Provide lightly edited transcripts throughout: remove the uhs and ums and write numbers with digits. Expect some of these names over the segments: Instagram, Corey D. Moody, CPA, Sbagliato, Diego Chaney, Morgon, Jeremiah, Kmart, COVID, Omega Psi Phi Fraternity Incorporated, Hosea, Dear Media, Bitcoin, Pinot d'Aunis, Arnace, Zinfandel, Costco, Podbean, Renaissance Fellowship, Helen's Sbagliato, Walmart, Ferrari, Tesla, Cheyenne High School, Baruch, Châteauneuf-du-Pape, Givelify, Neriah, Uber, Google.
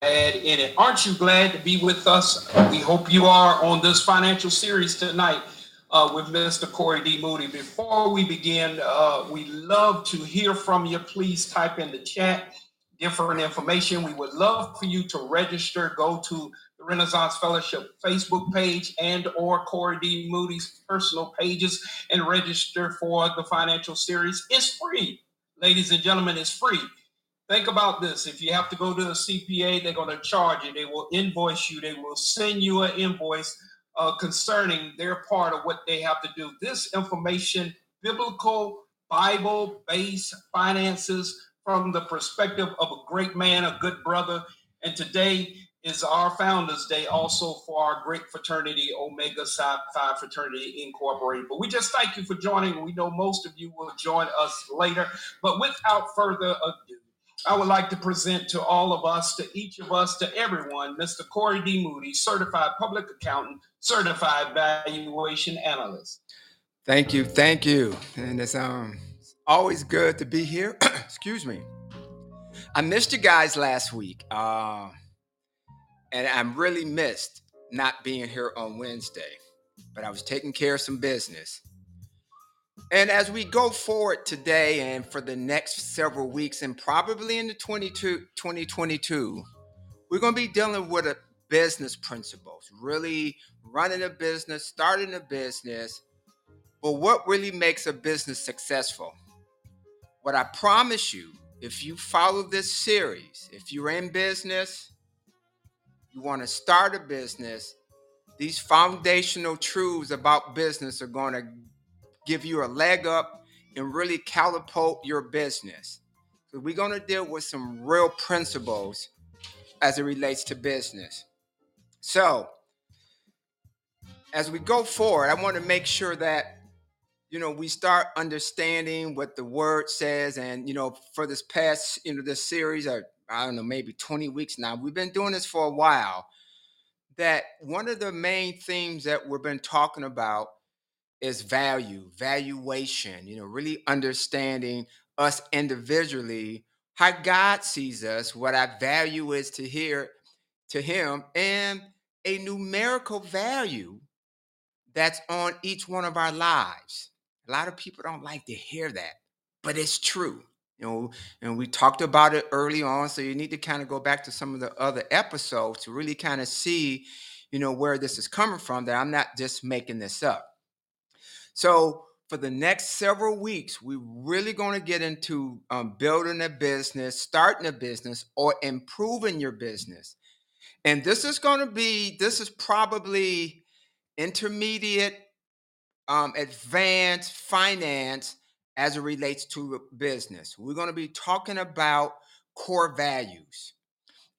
Glad in it. Aren't you glad to be with us? We hope you are on this financial series tonight with Mr. Corey D. Moody. Before we begin, we love to hear from you. Please type in the chat different information. We would love for you to register. Go to the Renaissance Fellowship Facebook page and or Corey D. Moody's personal pages and register for the financial series. It's free. Ladies and gentlemen, it's free. Think about this. If you have to go to a CPA, they're going to charge you. They will invoice you. They will send you an invoice concerning their part of what they have to do. This information, biblical, Bible-based finances from the perspective of a great man, a good brother. And today is our Founders Day also for our great fraternity, Omega Psi Phi Fraternity Incorporated. But we just thank you for joining. We know most of you will join us later. But without further ado, I would like to present to all of us, to each of us, to everyone, Mr. Corey D. Moody, Certified Public Accountant, Certified Valuation Analyst. Thank you. Thank you. And it's always good to be here. Excuse me. I missed you guys last week. And I'm really missed not being here on Wednesday, but I was taking care of some business. And as we go forward today and for the next several weeks and probably into 2022, we're going to be dealing with a business principles, really running a business, starting a business, but what really makes a business successful? What I promise you, if you follow this series, if you're in business, you want to start a business, these foundational truths about business are going to give you a leg up and really catapult your business. So we're going to deal with some real principles as it relates to business. So as we go forward, I want to make sure that, you know, we start understanding what the word says. And, you know, for this past, you know, this series, I don't know, maybe 20 weeks now, we've been doing this for a while, that one of the main themes that we've been talking about is valuation, you know, really understanding us individually, how God sees us, what our value is to here, to him, and a numerical value that's on each one of our lives. A lot of people don't like to hear that, but it's true. You know, and we talked about it early on, so you need to kind of go back to some of the other episodes to really kind of see, you know, where this is coming from, that I'm not just making this up. So for the next several weeks, we're really going to get into building a business, starting a business, or improving your business. And this is probably intermediate, advanced finance as it relates to business. We're going to be talking about core values.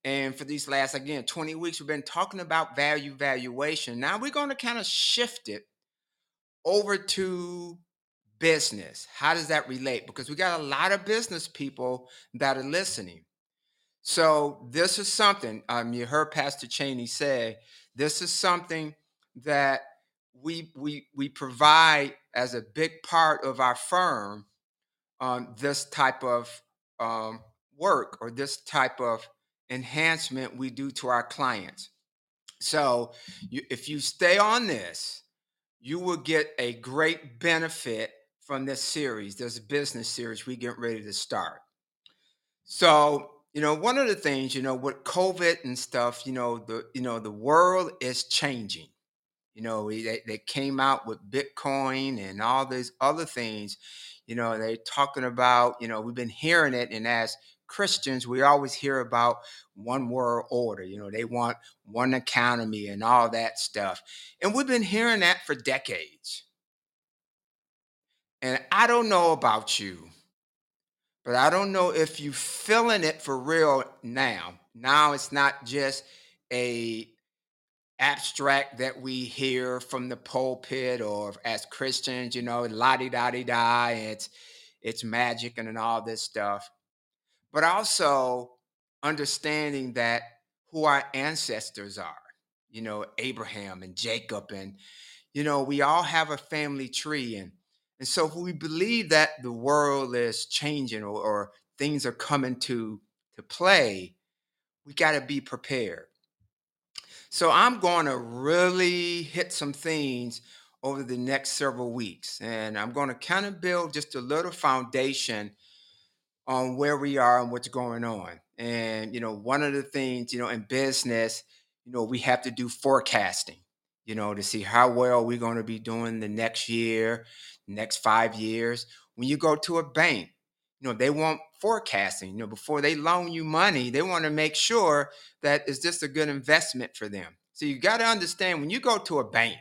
And for these last, again, 20 weeks, we've been talking about valuation. Now we're going to kind of shift it over to business. How does that relate? Because we got a lot of business people that are listening. So this is something, you heard Pastor Chaney say, this is something that we provide as a big part of our firm, this type of work or this type of enhancement we do to our clients. So if you stay on this, you will get a great benefit from this series, this business series we get ready to start. So, you know, one of the things, you know, with COVID and stuff, the world is changing. You know, they came out with Bitcoin and all these other things. You know, they're talking about, you know, we've been hearing it. And as Christians, we always hear about one world order. You know, they want one economy and all that stuff. And we've been hearing that for decades. And I don't know about you, but I don't know if you're feeling it for real now. Now it's not just a abstract that we hear from the pulpit or as Christians, you know, la-di-da-di-da, it's magic and all this stuff. But also understanding that who our ancestors are, you know, Abraham and Jacob, and, you know, we all have a family tree. And so if we believe that the world is changing or things are coming to play, we got to be prepared. So I'm going to really hit some things over the next several weeks, and I'm going to kind of build just a little foundation on where we are and what's going on. And, you know, one of the things, you know, in business, you know, we have to do forecasting, you know, to see how well we're going to be doing the next year, next 5 years. When you go to a bank, you know, they want forecasting. You know, before they loan you money, they want to make sure that it's just a good investment for them. So you got to understand, when you go to a bank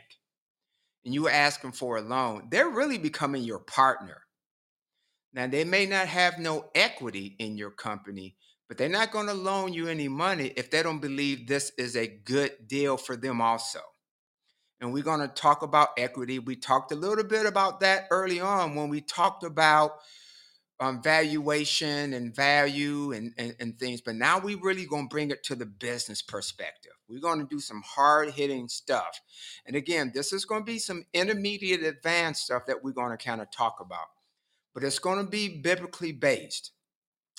and you ask them for a loan, they're really becoming your partner. Now, they may not have no equity in your company, but they're not going to loan you any money if they don't believe this is a good deal for them also. And we're going to talk about equity. We talked a little bit about that early on when we talked about valuation and value and things. But now we really going to bring it to the business perspective. We're going to do some hard-hitting stuff. And again, this is going to be some intermediate advanced stuff that we're going to kind of talk about. But it's going to be biblically based.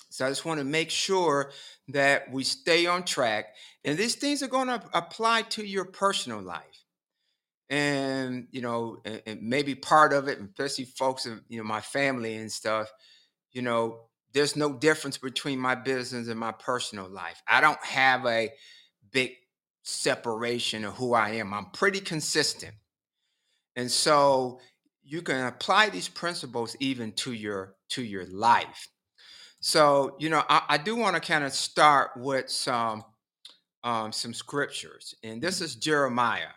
So I just want to make sure that we stay on track. And these things are going to apply to your personal life. And, you know, and maybe part of it, especially folks in, you know, my family and stuff, you know, there's no difference between my business and my personal life. I don't have a big separation of who I am. I'm pretty consistent. And so you can apply these principles even to your life. So, you know, I do want to kind of start with some scriptures. And this is Jeremiah.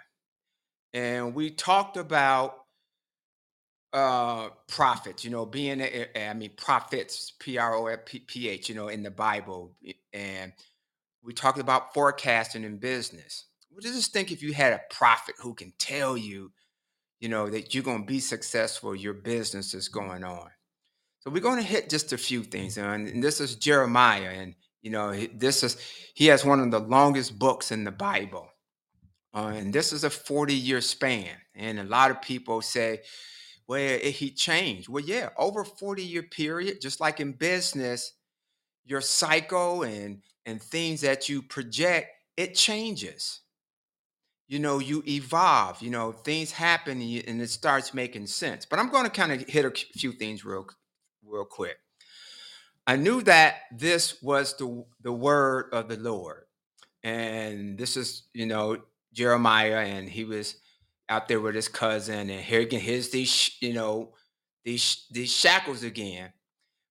And we talked about prophets, you know, being, prophets, P-R-O-P-H, you know, in the Bible. And we talked about forecasting in business. Well, just think if you had a prophet who can tell you, you know, that you're going to be successful, your business is going on. So we're going to hit just a few things. And this is Jeremiah. And, you know, he has one of the longest books in the Bible. And this is a 40-year span. And a lot of people say, well, he changed. Well, yeah, over a 40-year period, just like in business, your cycle and things that you project, it changes. You know, you evolve. You know, things happen and it starts making sense. But I'm going to kind of hit a few things real quick. I knew that this was the word of the Lord. And this is, you know, Jeremiah, and he was out there with his cousin, and here again, here's these shackles again.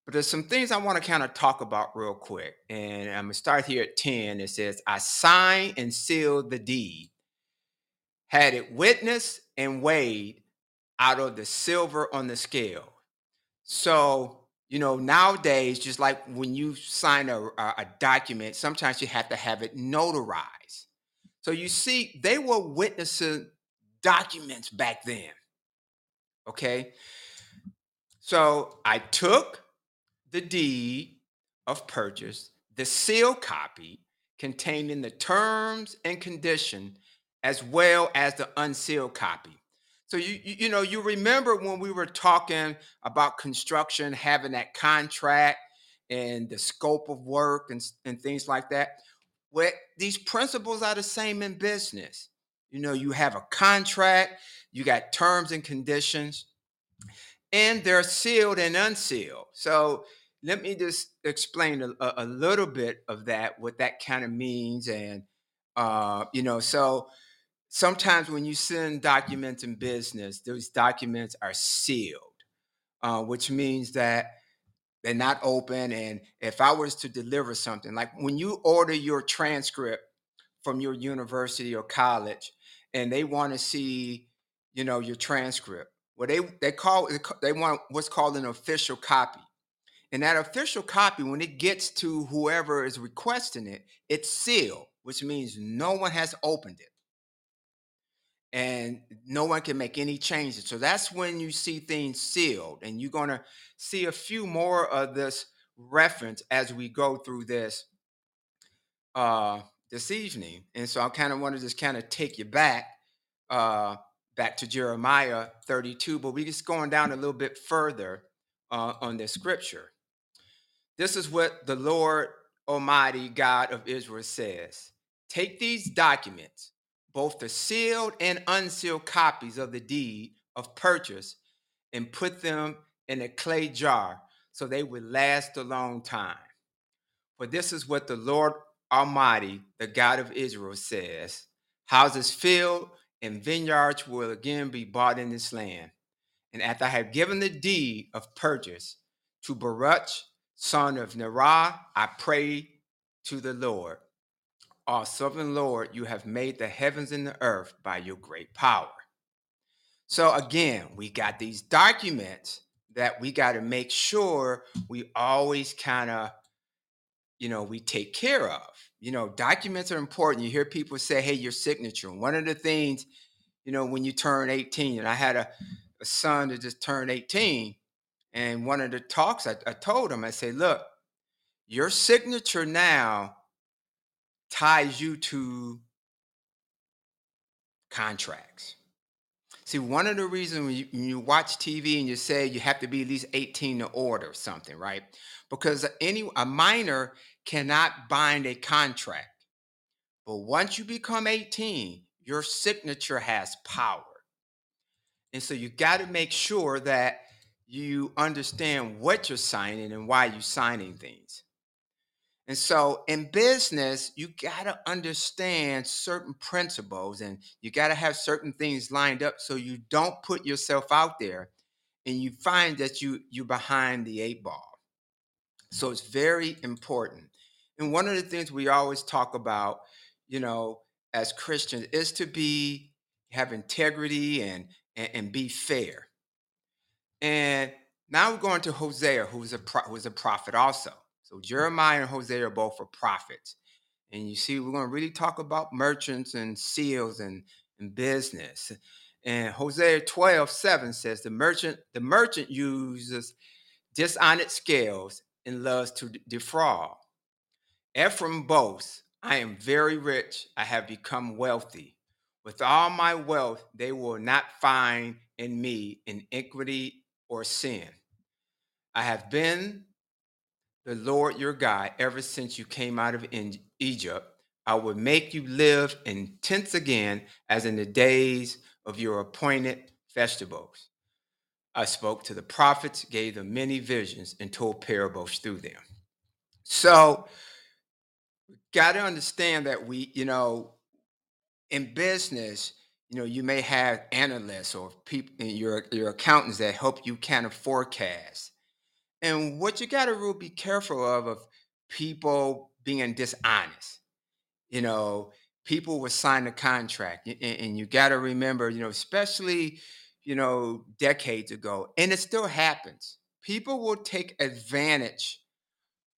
But there's some things I want to kind of talk about real quick. And I'm going to start here at 10. It says, I signed and sealed the deed, had it witnessed and weighed out of the silver on the scale. So, you know, nowadays, just like when you sign a document, sometimes you have to have it notarized. So you see, they were witnessing documents back then, okay? So I took the deed of purchase, the sealed copy containing the terms and condition, as well as the unsealed copy. So you know, you remember when we were talking about construction, having that contract and the scope of work and things like that. Well, these principles are the same in business. You know, you have a contract, you got terms and conditions, and they're sealed and unsealed. So let me just explain a little bit of that, what that kind of means. And, you know, so sometimes when you send documents in business, those documents are sealed, which means that they're not open. And if I was to deliver something, like when you order your transcript from your university or college, and they want to see, you know, your transcript, well, they want what's called an official copy. And that official copy, when it gets to whoever is requesting it, it's sealed, which means no one has opened it. And no one can make any changes. So that's when you see things sealed. And you're going to see a few more of this reference as we go through this this evening. And so I kind of want to just kind of take you back to Jeremiah 32. But we're just going down a little bit further on this scripture. This is what the Lord Almighty God of Israel says, take these documents, both the sealed and unsealed copies of the deed of purchase, and put them in a clay jar so they would last a long time. For this is what the Lord Almighty, the God of Israel, says, houses filled and vineyards will again be bought in this land. And after I have given the deed of purchase to Baruch, son of Neriah, I pray to the Lord. Our sovereign Lord, you have made the heavens and the earth by your great power. So again, we got these documents that we got to make sure we always kind of, we take care of. Documents are important. You hear people say, hey, your signature. And one of the things, when you turn 18, and I had a son that just turned 18, and one of the talks I told him, I said, look, your signature now ties you to contracts. See, one of the reasons when you watch TV and you say you have to be at least 18 to order something, right? Because a minor cannot bind a contract. But once you become 18, your signature has power. And so you got to make sure that you understand what you're signing and why you're signing things. And so in business, you got to understand certain principles and you got to have certain things lined up so you don't put yourself out there and you find that you're behind the eight ball. So it's very important. And one of the things we always talk about, as Christians, is to have integrity and be fair. And now we're going to Hosea, who was a prophet also. So Jeremiah and Hosea are both for prophets. And you see, we're going to really talk about merchants and seals and business. And Hosea 12:7 says, the merchant uses dishonest scales and loves to defraud. Ephraim boasts, I am very rich. I have become wealthy. With all my wealth, they will not find in me iniquity or sin. I have been the Lord your God ever since you came out of Egypt. I will make you live in tents again, as in the days of your appointed festivals. I spoke to the prophets, gave them many visions, and told parables through them. So, got to understand that we, in business, you may have analysts or people, your accountants that help you kind of forecast. And what you got to really be careful of people being dishonest. People will sign a contract, and you got to remember, especially, decades ago, and it still happens. People will take advantage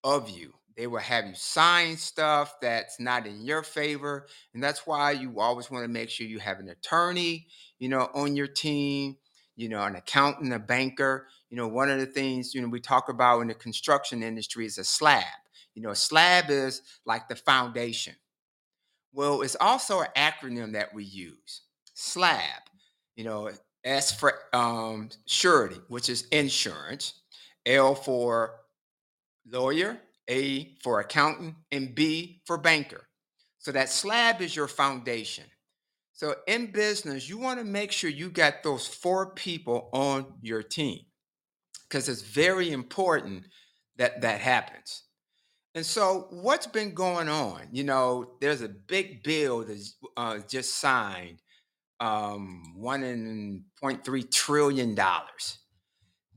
of you. They will have you sign stuff that's not in your favor. And that's why you always want to make sure you have an attorney, on your team, an accountant, a banker. One of the things, we talk about in the construction industry is a slab. A slab is like the foundation. Well, it's also an acronym that we use, SLAB, S for surety, which is insurance, L for lawyer, A for accountant, and B for banker. So that slab is your foundation. So in business, you want to make sure you got those four people on your team, because it's very important that that happens. And so what's been going on? There's a big bill that's just signed, $1.3 trillion.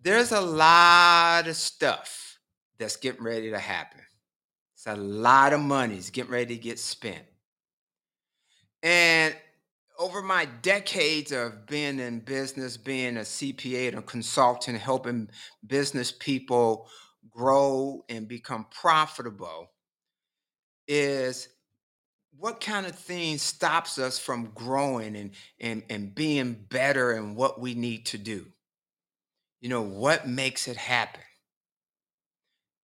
There's a lot of stuff that's getting ready to happen. It's a lot of money. It's getting ready to get spent. And over my decades of being in business, being a CPA and a consultant, helping business people grow and become profitable, is what kind of thing stops us from growing and being better in what we need to do? What makes it happen?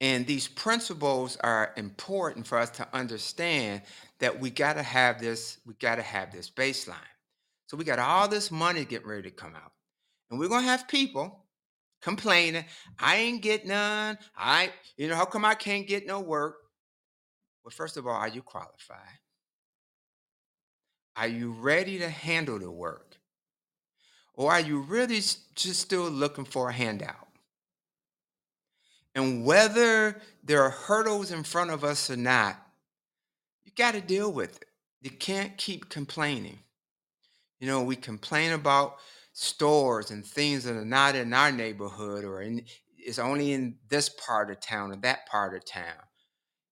And these principles are important for us to understand that we got to have this baseline. So we got all this money getting ready to come out. And we're going to have people complaining, I ain't get none. How come I can't get no work? Well, first of all, are you qualified? Are you ready to handle the work? Or are you really just still looking for a handout? And whether there are hurdles in front of us or not, you got to deal with it. You can't keep complaining. You know, we complain about stores and things that are not in our neighborhood or it's only in this part of town or that part of town.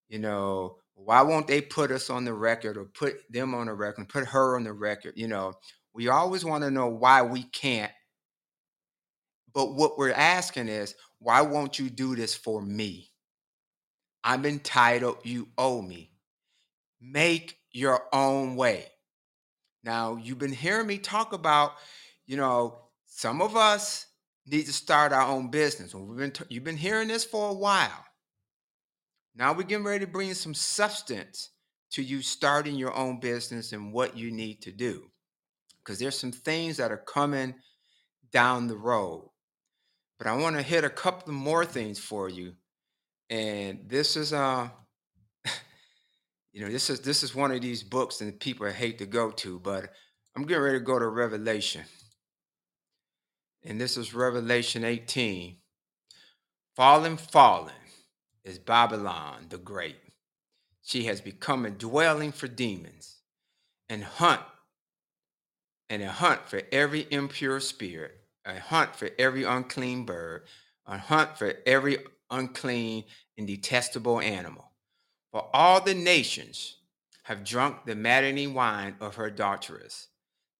You know, why won't they put us on the record or put them on the record, put her on the record? You know, we always want to know why we can't. But what we're asking is, why won't you do this for me? I'm entitled. You owe me. Make your own way. Now, you've been hearing me talk about, you know, some of us need to start our own business. You've been hearing this for a while. Now we're getting ready to bring some substance to you starting your own business and what you need to do. Because there's some things that are coming down the road. But I want to hit a couple more things for you. And this is you know, this is one of these books that people hate to go to, but I'm getting ready to go to Revelation. And this is Revelation 18. Fallen is Babylon the Great. She has become a dwelling for demons and a hunt for every impure spirit, a hunt for every unclean bird, a hunt for every unclean and detestable animal. For all the nations have drunk the maddening wine of her adulteress.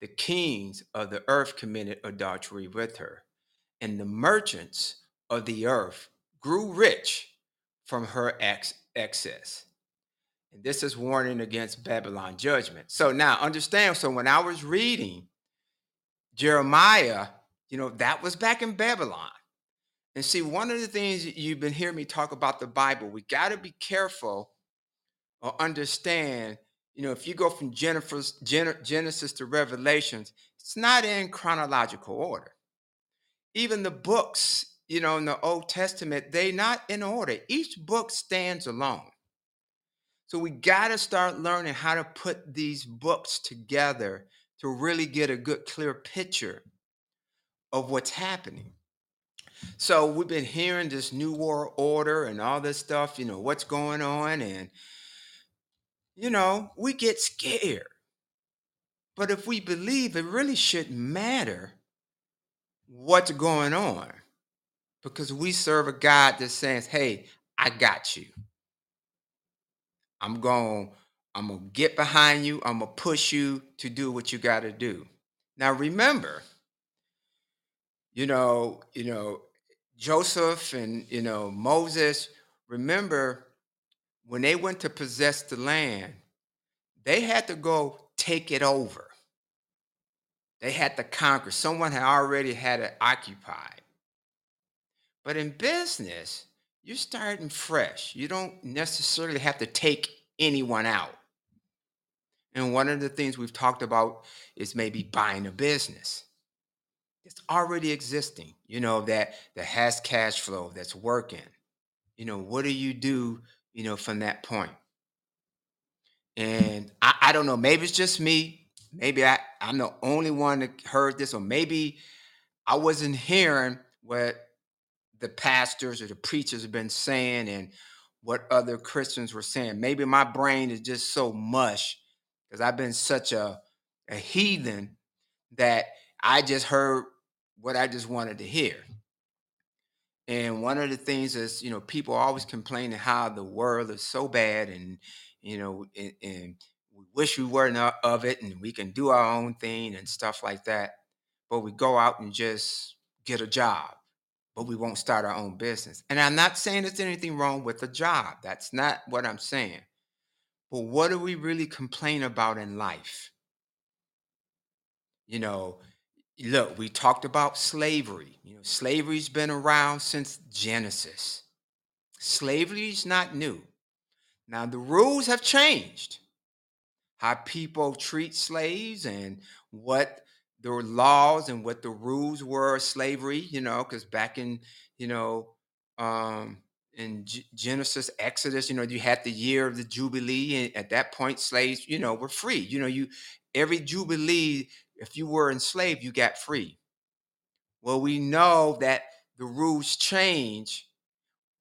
The kings of the earth committed adultery with her, and the merchants of the earth grew rich from her excess. And this is warning against Babylon judgment. So now understand, so when I was reading Jeremiah, you know, that was back in Babylon. And see, one of the things you've been hearing me talk about the Bible, we got to be careful or understand, you know, if you go from Genesis to Revelations, it's not in chronological order. Even the books, you know, in the Old Testament, they're not in order. Each book stands alone. So we got to start learning how to put these books together to really get a good, clear picture of what's happening. So we've been hearing this new world order and all this stuff, you know, what's going on. And, you know, we get scared. But if we believe, it really shouldn't matter what's going on, because we serve a God that says, hey, I got you. I'm going to get behind you. I'm going to push you to do what you got to do. Now, remember, you know, Joseph and, you know, Moses, remember when they went to possess the land, they had to go take it over. They had to conquer. Someone had already had it occupied. But in business, you're starting fresh. You don't necessarily have to take anyone out. And one of the things we've talked about is maybe buying a business. It's already existing, you know, that has cash flow, that's working. You know, what do, you know, from that point? And I don't know, maybe it's just me. Maybe I'm the only one that heard this, or maybe I wasn't hearing what the pastors or the preachers have been saying and what other Christians were saying. Maybe my brain is just so mush because I've been such a heathen that I just heard what I just wanted to hear. And one of the things is, you know, people always complaining how the world is so bad and, you know, and we wish we weren't of it and we can do our own thing and stuff like that. But we go out and just get a job, but we won't start our own business. And I'm not saying there's anything wrong with a job. That's not what I'm saying. But what do we really complain about in life? You know, look, we talked about slavery. You know, slavery's been around since Genesis. Slavery's not new. Now, the rules have changed. How people treat slaves and what the laws and what the rules were of slavery, you know, because back in, you know, in Genesis, Exodus, you know, you had the year of the Jubilee. And at that point, slaves, you know, were free. You know, you every Jubilee, if you were enslaved, you got free. Well, we know that the rules change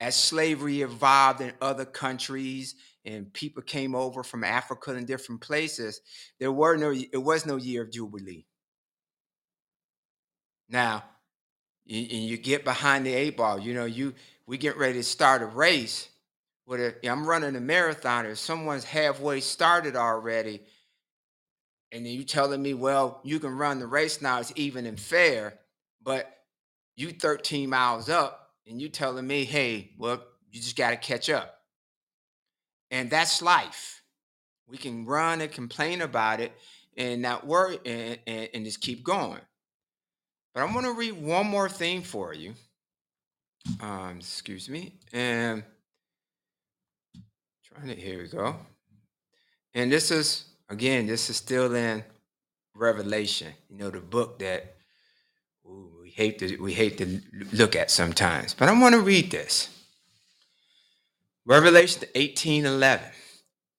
as slavery evolved in other countries and people came over from Africa and different places. There was no year of Jubilee. Now, and you get behind the eight ball, you know, we get ready to start a race. I'm running a marathon or someone's halfway started already. And then you telling me, well, you can run the race now. It's even and fair. But you 13 miles up and you telling me, hey, well, you just got to catch up. And that's life. We can run and complain about it and not worry and just keep going. But I'm going to read one more thing for you. Excuse me. And here we go. And this is still in Revelation, you know, the book that we hate to look at sometimes. But I want to read this. Revelation 18:11.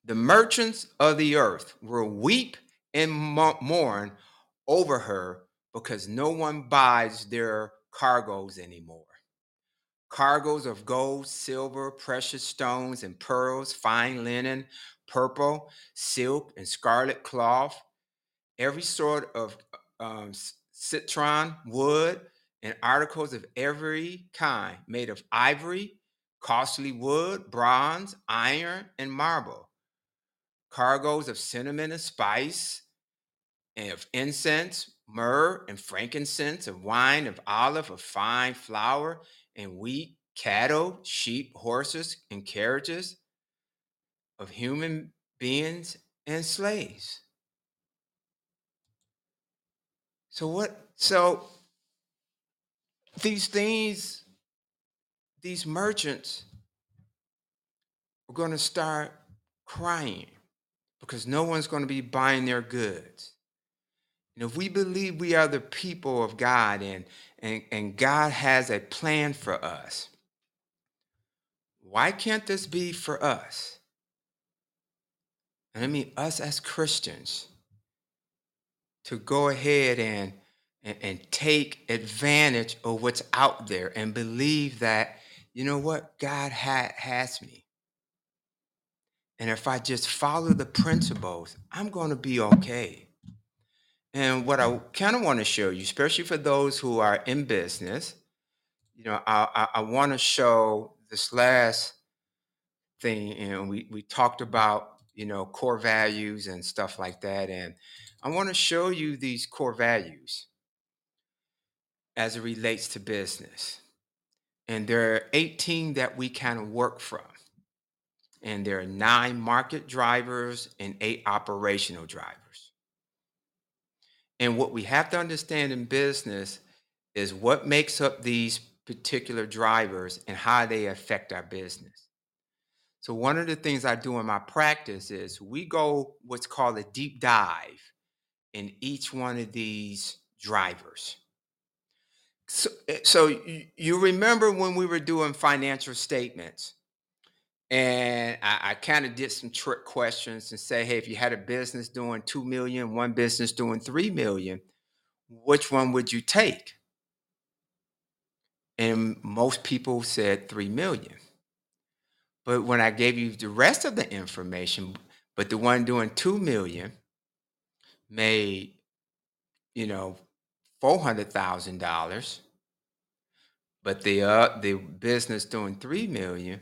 The merchants of the earth will weep and mourn over her because no one buys their cargoes anymore. Cargoes of gold, silver, precious stones, and pearls, fine linen, purple, silk, and scarlet cloth, every sort of citron, wood, and articles of every kind, made of ivory, costly wood, bronze, iron, and marble. Cargoes of cinnamon and spice, and of incense, myrrh, and frankincense, of wine, of olive, of fine flour, and wheat, cattle, sheep, horses, and carriages, of human beings and slaves. So these things, these merchants are going to start crying because no one's going to be buying their goods. And if we believe we are the people of God and God has a plan for us, why can't this be for us? And I mean us as Christians to go ahead and take advantage of what's out there and believe that, you know what, God has me. And if I just follow the principles, I'm going to be okay. And what I kind of want to show you, especially for those who are in business, you know, I want to show this last thing. And we talked about, you know, core values and stuff like that. And I want to show you these core values as it relates to business. And there are 18 that we kind of work from. And there are 9 market drivers and 8 operational drivers. And what we have to understand in business is what makes up these particular drivers and how they affect our business. So one of the things I do in my practice is we go what's called a deep dive in each one of these drivers. So you remember when we were doing financial statements and I kind of did some trick questions and say, hey, if you had a business doing $2 million, one business doing $3 million, which one would you take? And most people said $3 million. But when I gave you the rest of the information, but the one doing $2 million made, you know, $400,000, but the business doing $3 million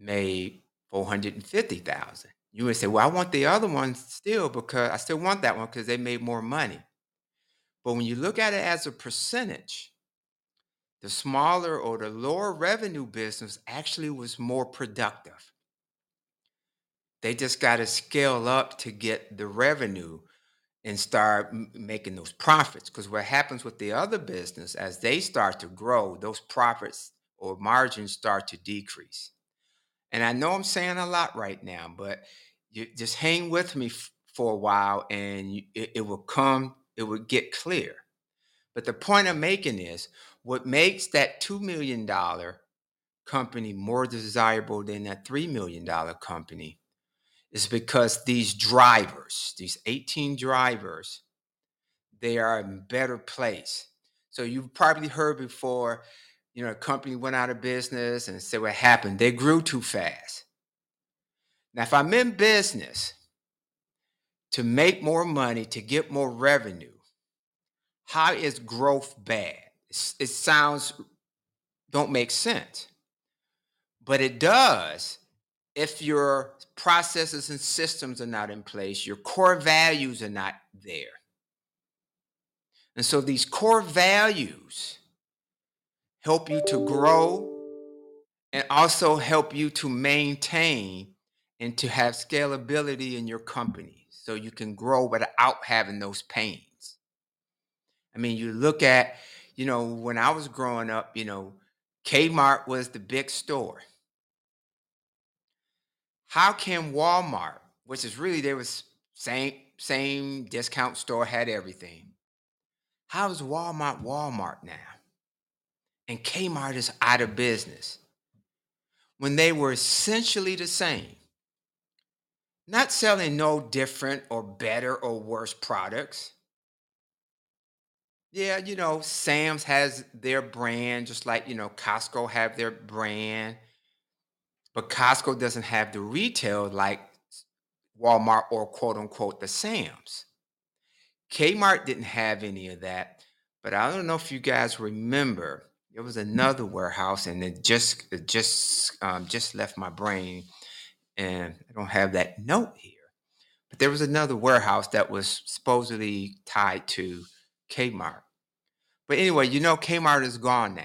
made $450,000. You would say, well, I want the other one still because I still want that one because they made more money. But when you look at it as a percentage, the smaller or the lower revenue business actually was more productive. They just got to scale up to get the revenue and start making those profits. Because what happens with the other business, as they start to grow, those profits or margins start to decrease. And I know I'm saying a lot right now, but you just hang with me for a while and it will come, it will get clear. But the point I'm making is what makes that $2 million company more desirable than that $3 million company is because these drivers, these 18 drivers, they are in better place. So you've probably heard before, you know, a company went out of business and said what happened. They grew too fast. Now, if I'm in business to make more money, to get more revenue, how is growth bad? It sounds, don't make sense. But it does if your processes and systems are not in place, your core values are not there. And so these core values help you to grow and also help you to maintain and to have scalability in your company so you can grow without having those pains. I mean, you look at, you know, when I was growing up, you know, Kmart was the big store. How can Walmart, which is really, they was same discount store, had everything. How is Walmart now? And Kmart is out of business when they were essentially the same. Not selling no different or better or worse products. Yeah, you know, Sam's has their brand, just like, you know, Costco have their brand. But Costco doesn't have the retail like Walmart or quote unquote the Sam's. Kmart didn't have any of that. But I don't know if you guys remember, there was another warehouse and it just left my brain. And I don't have that note here. But there was another warehouse that was supposedly tied to Kmart. But anyway, you know, Kmart is gone now.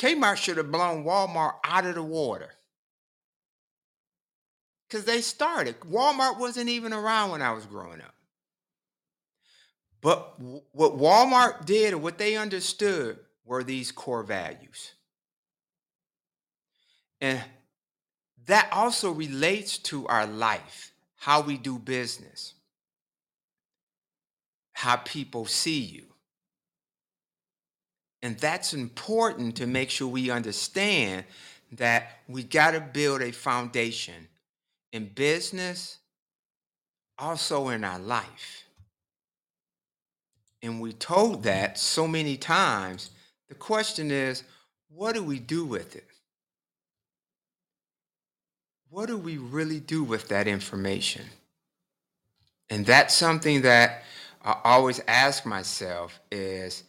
Kmart should have blown Walmart out of the water. Because they started. Walmart wasn't even around when I was growing up. But what Walmart did or what they understood were these core values. And that also relates to our life, how we do business, how people see you. And that's important to make sure we understand that we got to build a foundation in business, also in our life. And we told that so many times. The question is, what do we do with it? What do we really do with that information? And that's something that I always ask myself is,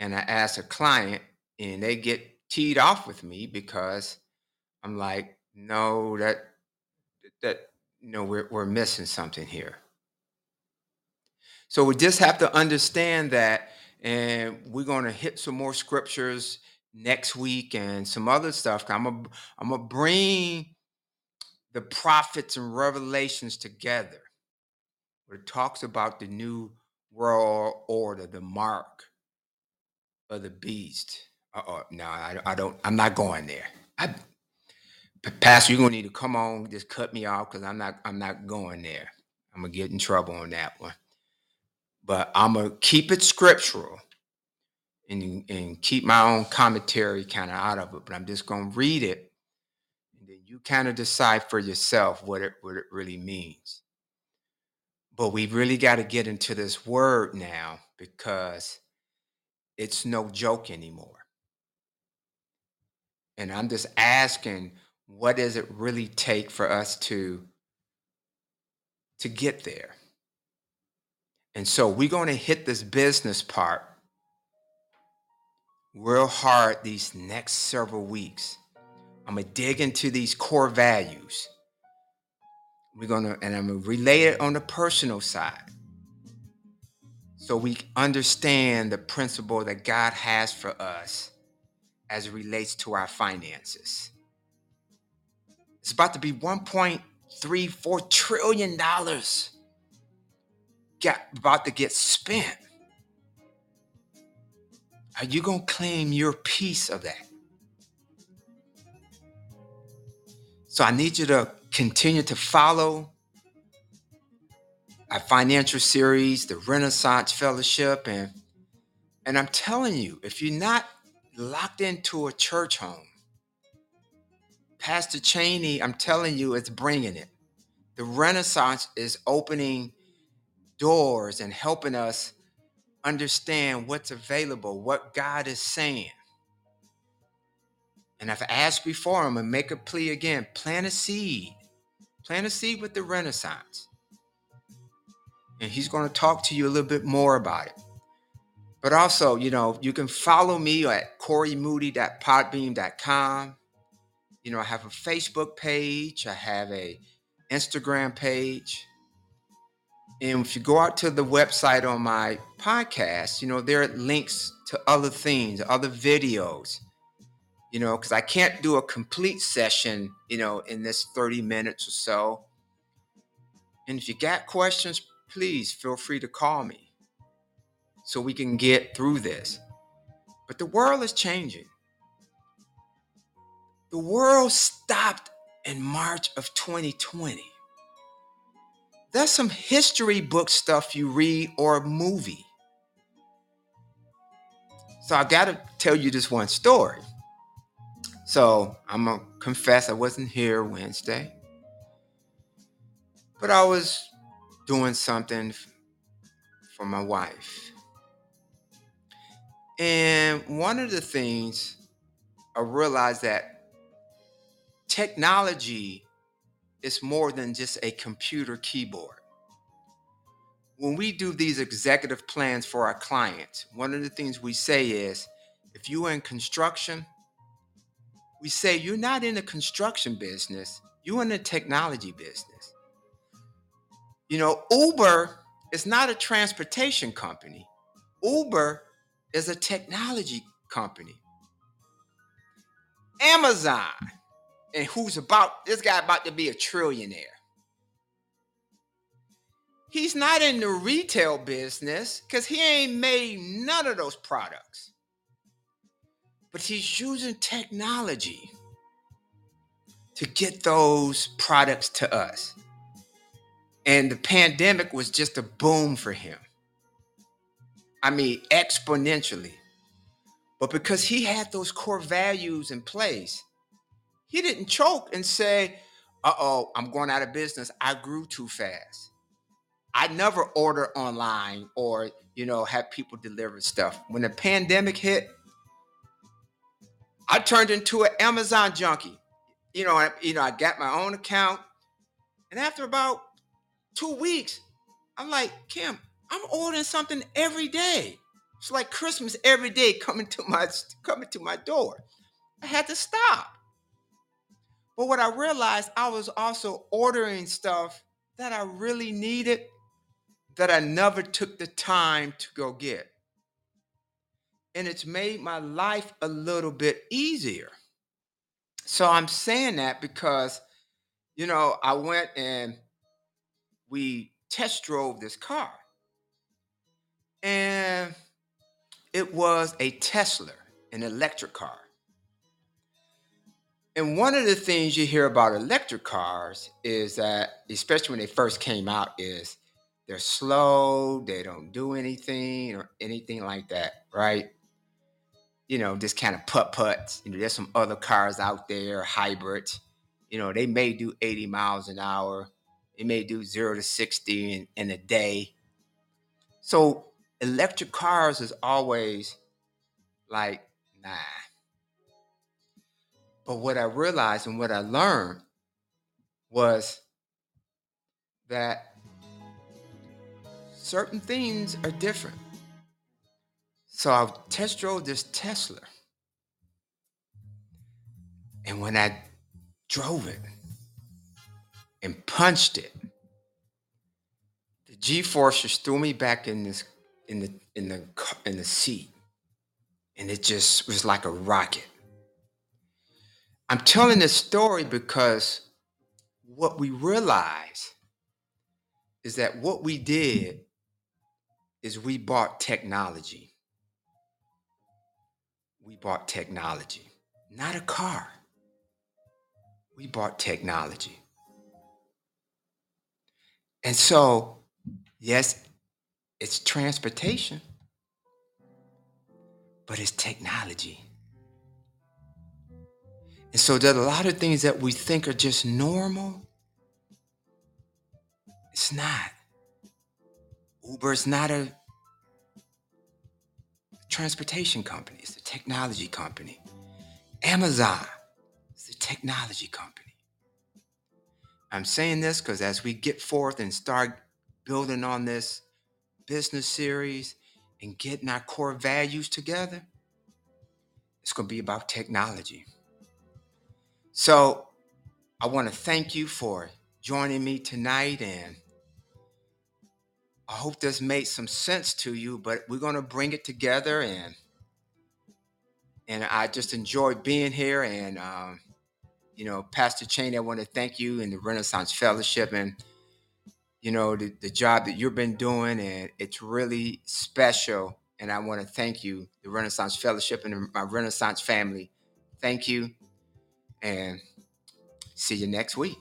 and I ask a client and they get teed off with me because I'm like, no, we're missing something here. So we just have to understand that, and we're going to hit some more scriptures next week and some other stuff. I'm gonna bring the prophets and revelations together, where it talks about the new world order, the mark of the beast. I'm not going there. Pastor, you're gonna need to come on, just cut me off because I'm not going there. I'm gonna get in trouble on that one. But I'm gonna keep it scriptural and keep my own commentary kind of out of it. But I'm just gonna read it. You kind of decide for yourself what it really means. But we really got to get into this word now because it's no joke anymore. And I'm just asking, what does it really take for us to get there? And so we're going to hit this business part real hard these next several weeks. I'm going to dig into these core values. I'm going to relay it on the personal side. So we understand the principle that God has for us as it relates to our finances. It's about to be $1.34 trillion about to get spent. Are you going to claim your piece of that? So I need you to continue to follow our financial series, the Renaissance Fellowship. And I'm telling you, if you're not locked into a church home, Pastor Chaney, I'm telling you, it's bringing it. The Renaissance is opening doors and helping us understand what's available, what God is saying. And I've asked before, I'm going to make a plea again. Plant a seed. Plant a seed with the Renaissance. And he's going to talk to you a little bit more about it. But also, you know, you can follow me at corymoody.podbean.com. You know, I have a Facebook page. I have a Instagram page. And if you go out to the website on my podcast, you know, there are links to other things, other videos, you know, because I can't do a complete session, you know, in this 30 minutes or so. And if you got questions, please feel free to call me so we can get through this. But the world is changing. The world stopped in March of 2020. That's some history book stuff you read or a movie. So I got to tell you this one story. So I'm going to confess I wasn't here Wednesday, but I was doing something for my wife. And one of the things I realized that technology it's more than just a computer keyboard. When we do these executive plans for our clients, one of the things we say is, if you're in construction, we say you're not in the construction business, you're in the technology business. You know, Uber is not a transportation company. Uber is a technology company. Amazon. And this guy about to be a trillionaire. He's not in the retail business because he ain't made none of those products. But he's using technology to get those products to us. And the pandemic was just a boom for him. I mean, exponentially. But because he had those core values in place, he didn't choke and say, uh-oh, I'm going out of business. I grew too fast. I never order online or, you know, have people deliver stuff. When the pandemic hit, I turned into an Amazon junkie. I got my own account. And after about 2 weeks, I'm like, Kim, I'm ordering something every day. It's like Christmas every day coming to my door. I had to stop. But what I realized, I was also ordering stuff that I really needed that I never took the time to go get. And it's made my life a little bit easier. So I'm saying that because, you know, I went and we test drove this car. And it was a Tesla, an electric car. And one of the things you hear about electric cars is that, especially when they first came out, is they're slow, they don't do anything or anything like that, right? You know, just kind of putt-putts. You know, there's some other cars out there, hybrids. You know, they may do 80 miles an hour. They may do 0 to 60 in a day. So electric cars is always like, nah. But what I realized and what I learned was that certain things are different. So I test drove this Tesla. And when I drove it and punched it, the G-force just threw me back in the seat. And it just was like a rocket. I'm telling this story because what we realize is that what we did is we bought technology. We bought technology, not a car. We bought technology. And so, yes, it's transportation, but it's technology. And so there are a lot of things that we think are just normal. It's not. Uber is not a transportation company. It's a technology company. Amazon is a technology company. I'm saying this because as we get forth and start building on this business series and getting our core values together, it's going to be about technology. So I want to thank you for joining me tonight, and I hope this made some sense to you, but we're going to bring it together, and I just enjoyed being here. And, you know, Pastor Chaney, I want to thank you and the Renaissance Fellowship and, you know, the job that you've been doing, and it's really special. And I want to thank you, the Renaissance Fellowship and my Renaissance family. Thank you, and see you next week.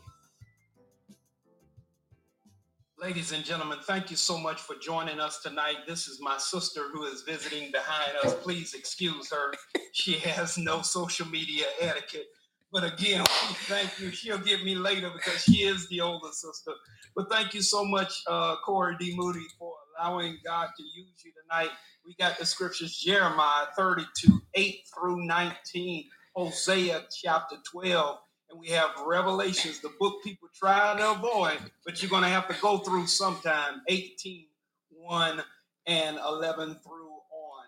Ladies and gentlemen, thank you so much for joining us tonight. This is my sister who is visiting behind us. Please excuse her. She has no social media etiquette. But again, thank you. She'll get me later because she is the older sister. But thank you so much, Corey D. Moody, for allowing God to use you tonight. We got the scriptures, Jeremiah 32:8-19, Hosea chapter 12. And we have Revelations, the book people try to avoid, but you're going to have to go through sometime, 18:1-11 through on.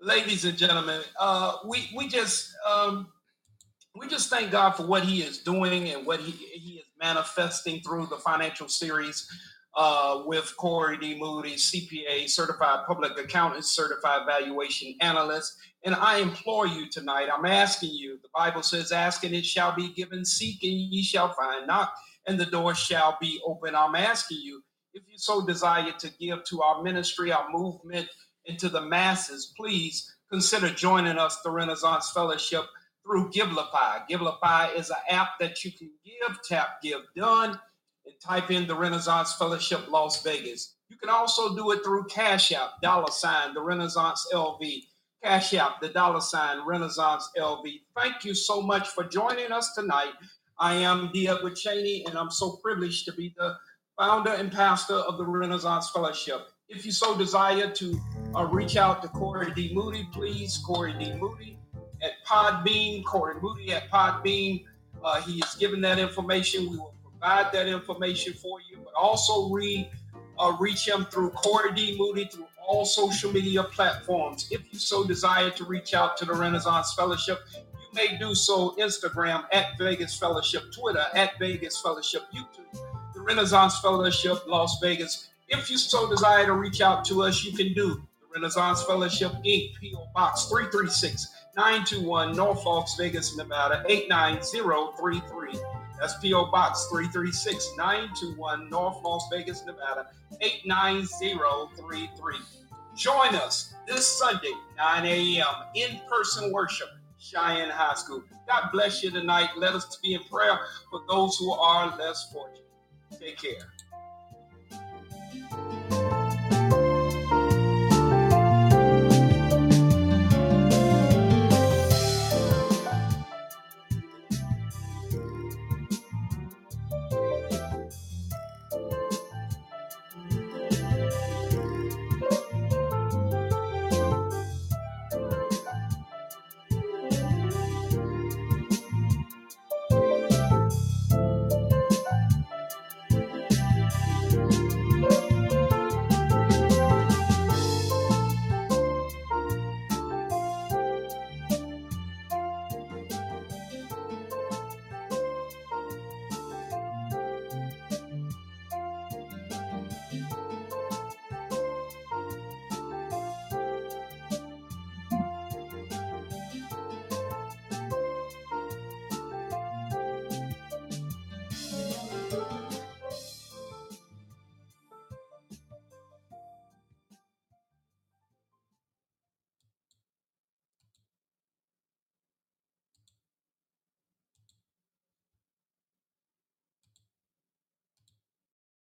Ladies and gentlemen, we just thank God for what he is doing and what he is manifesting through the financial series with Corey D. Moody, CPA, Certified Public Accountant, Certified Valuation Analyst. And I implore you tonight, I'm asking you, the Bible says, ask and it shall be given, seek and ye shall find, knock and the door shall be open. I'm asking you, if you so desire to give to our ministry, our movement, and to the masses, please consider joining us, the Renaissance Fellowship, through Givelify. Givelify is an app that you can give, tap, give, done, and type in the Renaissance Fellowship Las Vegas. You can also do it through Cash App, $ the Renaissance LV. Cash App, the $ Renaissance LV. Thank you so much for joining us tonight. I am Diego Chaney, and I'm so privileged to be the founder and pastor of the Renaissance Fellowship. If you so desire to reach out to Corey D. Moody, please, Corey D. Moody at Podbean, Corey Moody at Podbean. He is giving that information. We will provide that information for you, but also reach him through Corey D. Moody through all social media platforms. If you so desire to reach out to the Renaissance Fellowship, you may do so. Instagram at Vegas Fellowship, Twitter at Vegas Fellowship, YouTube, the Renaissance Fellowship, Las Vegas. If you so desire to reach out to us, you can do the Renaissance Fellowship, Inc., P.O. Box 336-921, Norfolk, Vegas, Nevada, 89033. That's P.O. Box 336-921, North Las Vegas, Nevada, 89033. Join us this Sunday, 9 a.m., in-person worship, Cheyenne High School. God bless you tonight. Let us be in prayer for those who are less fortunate. Take care.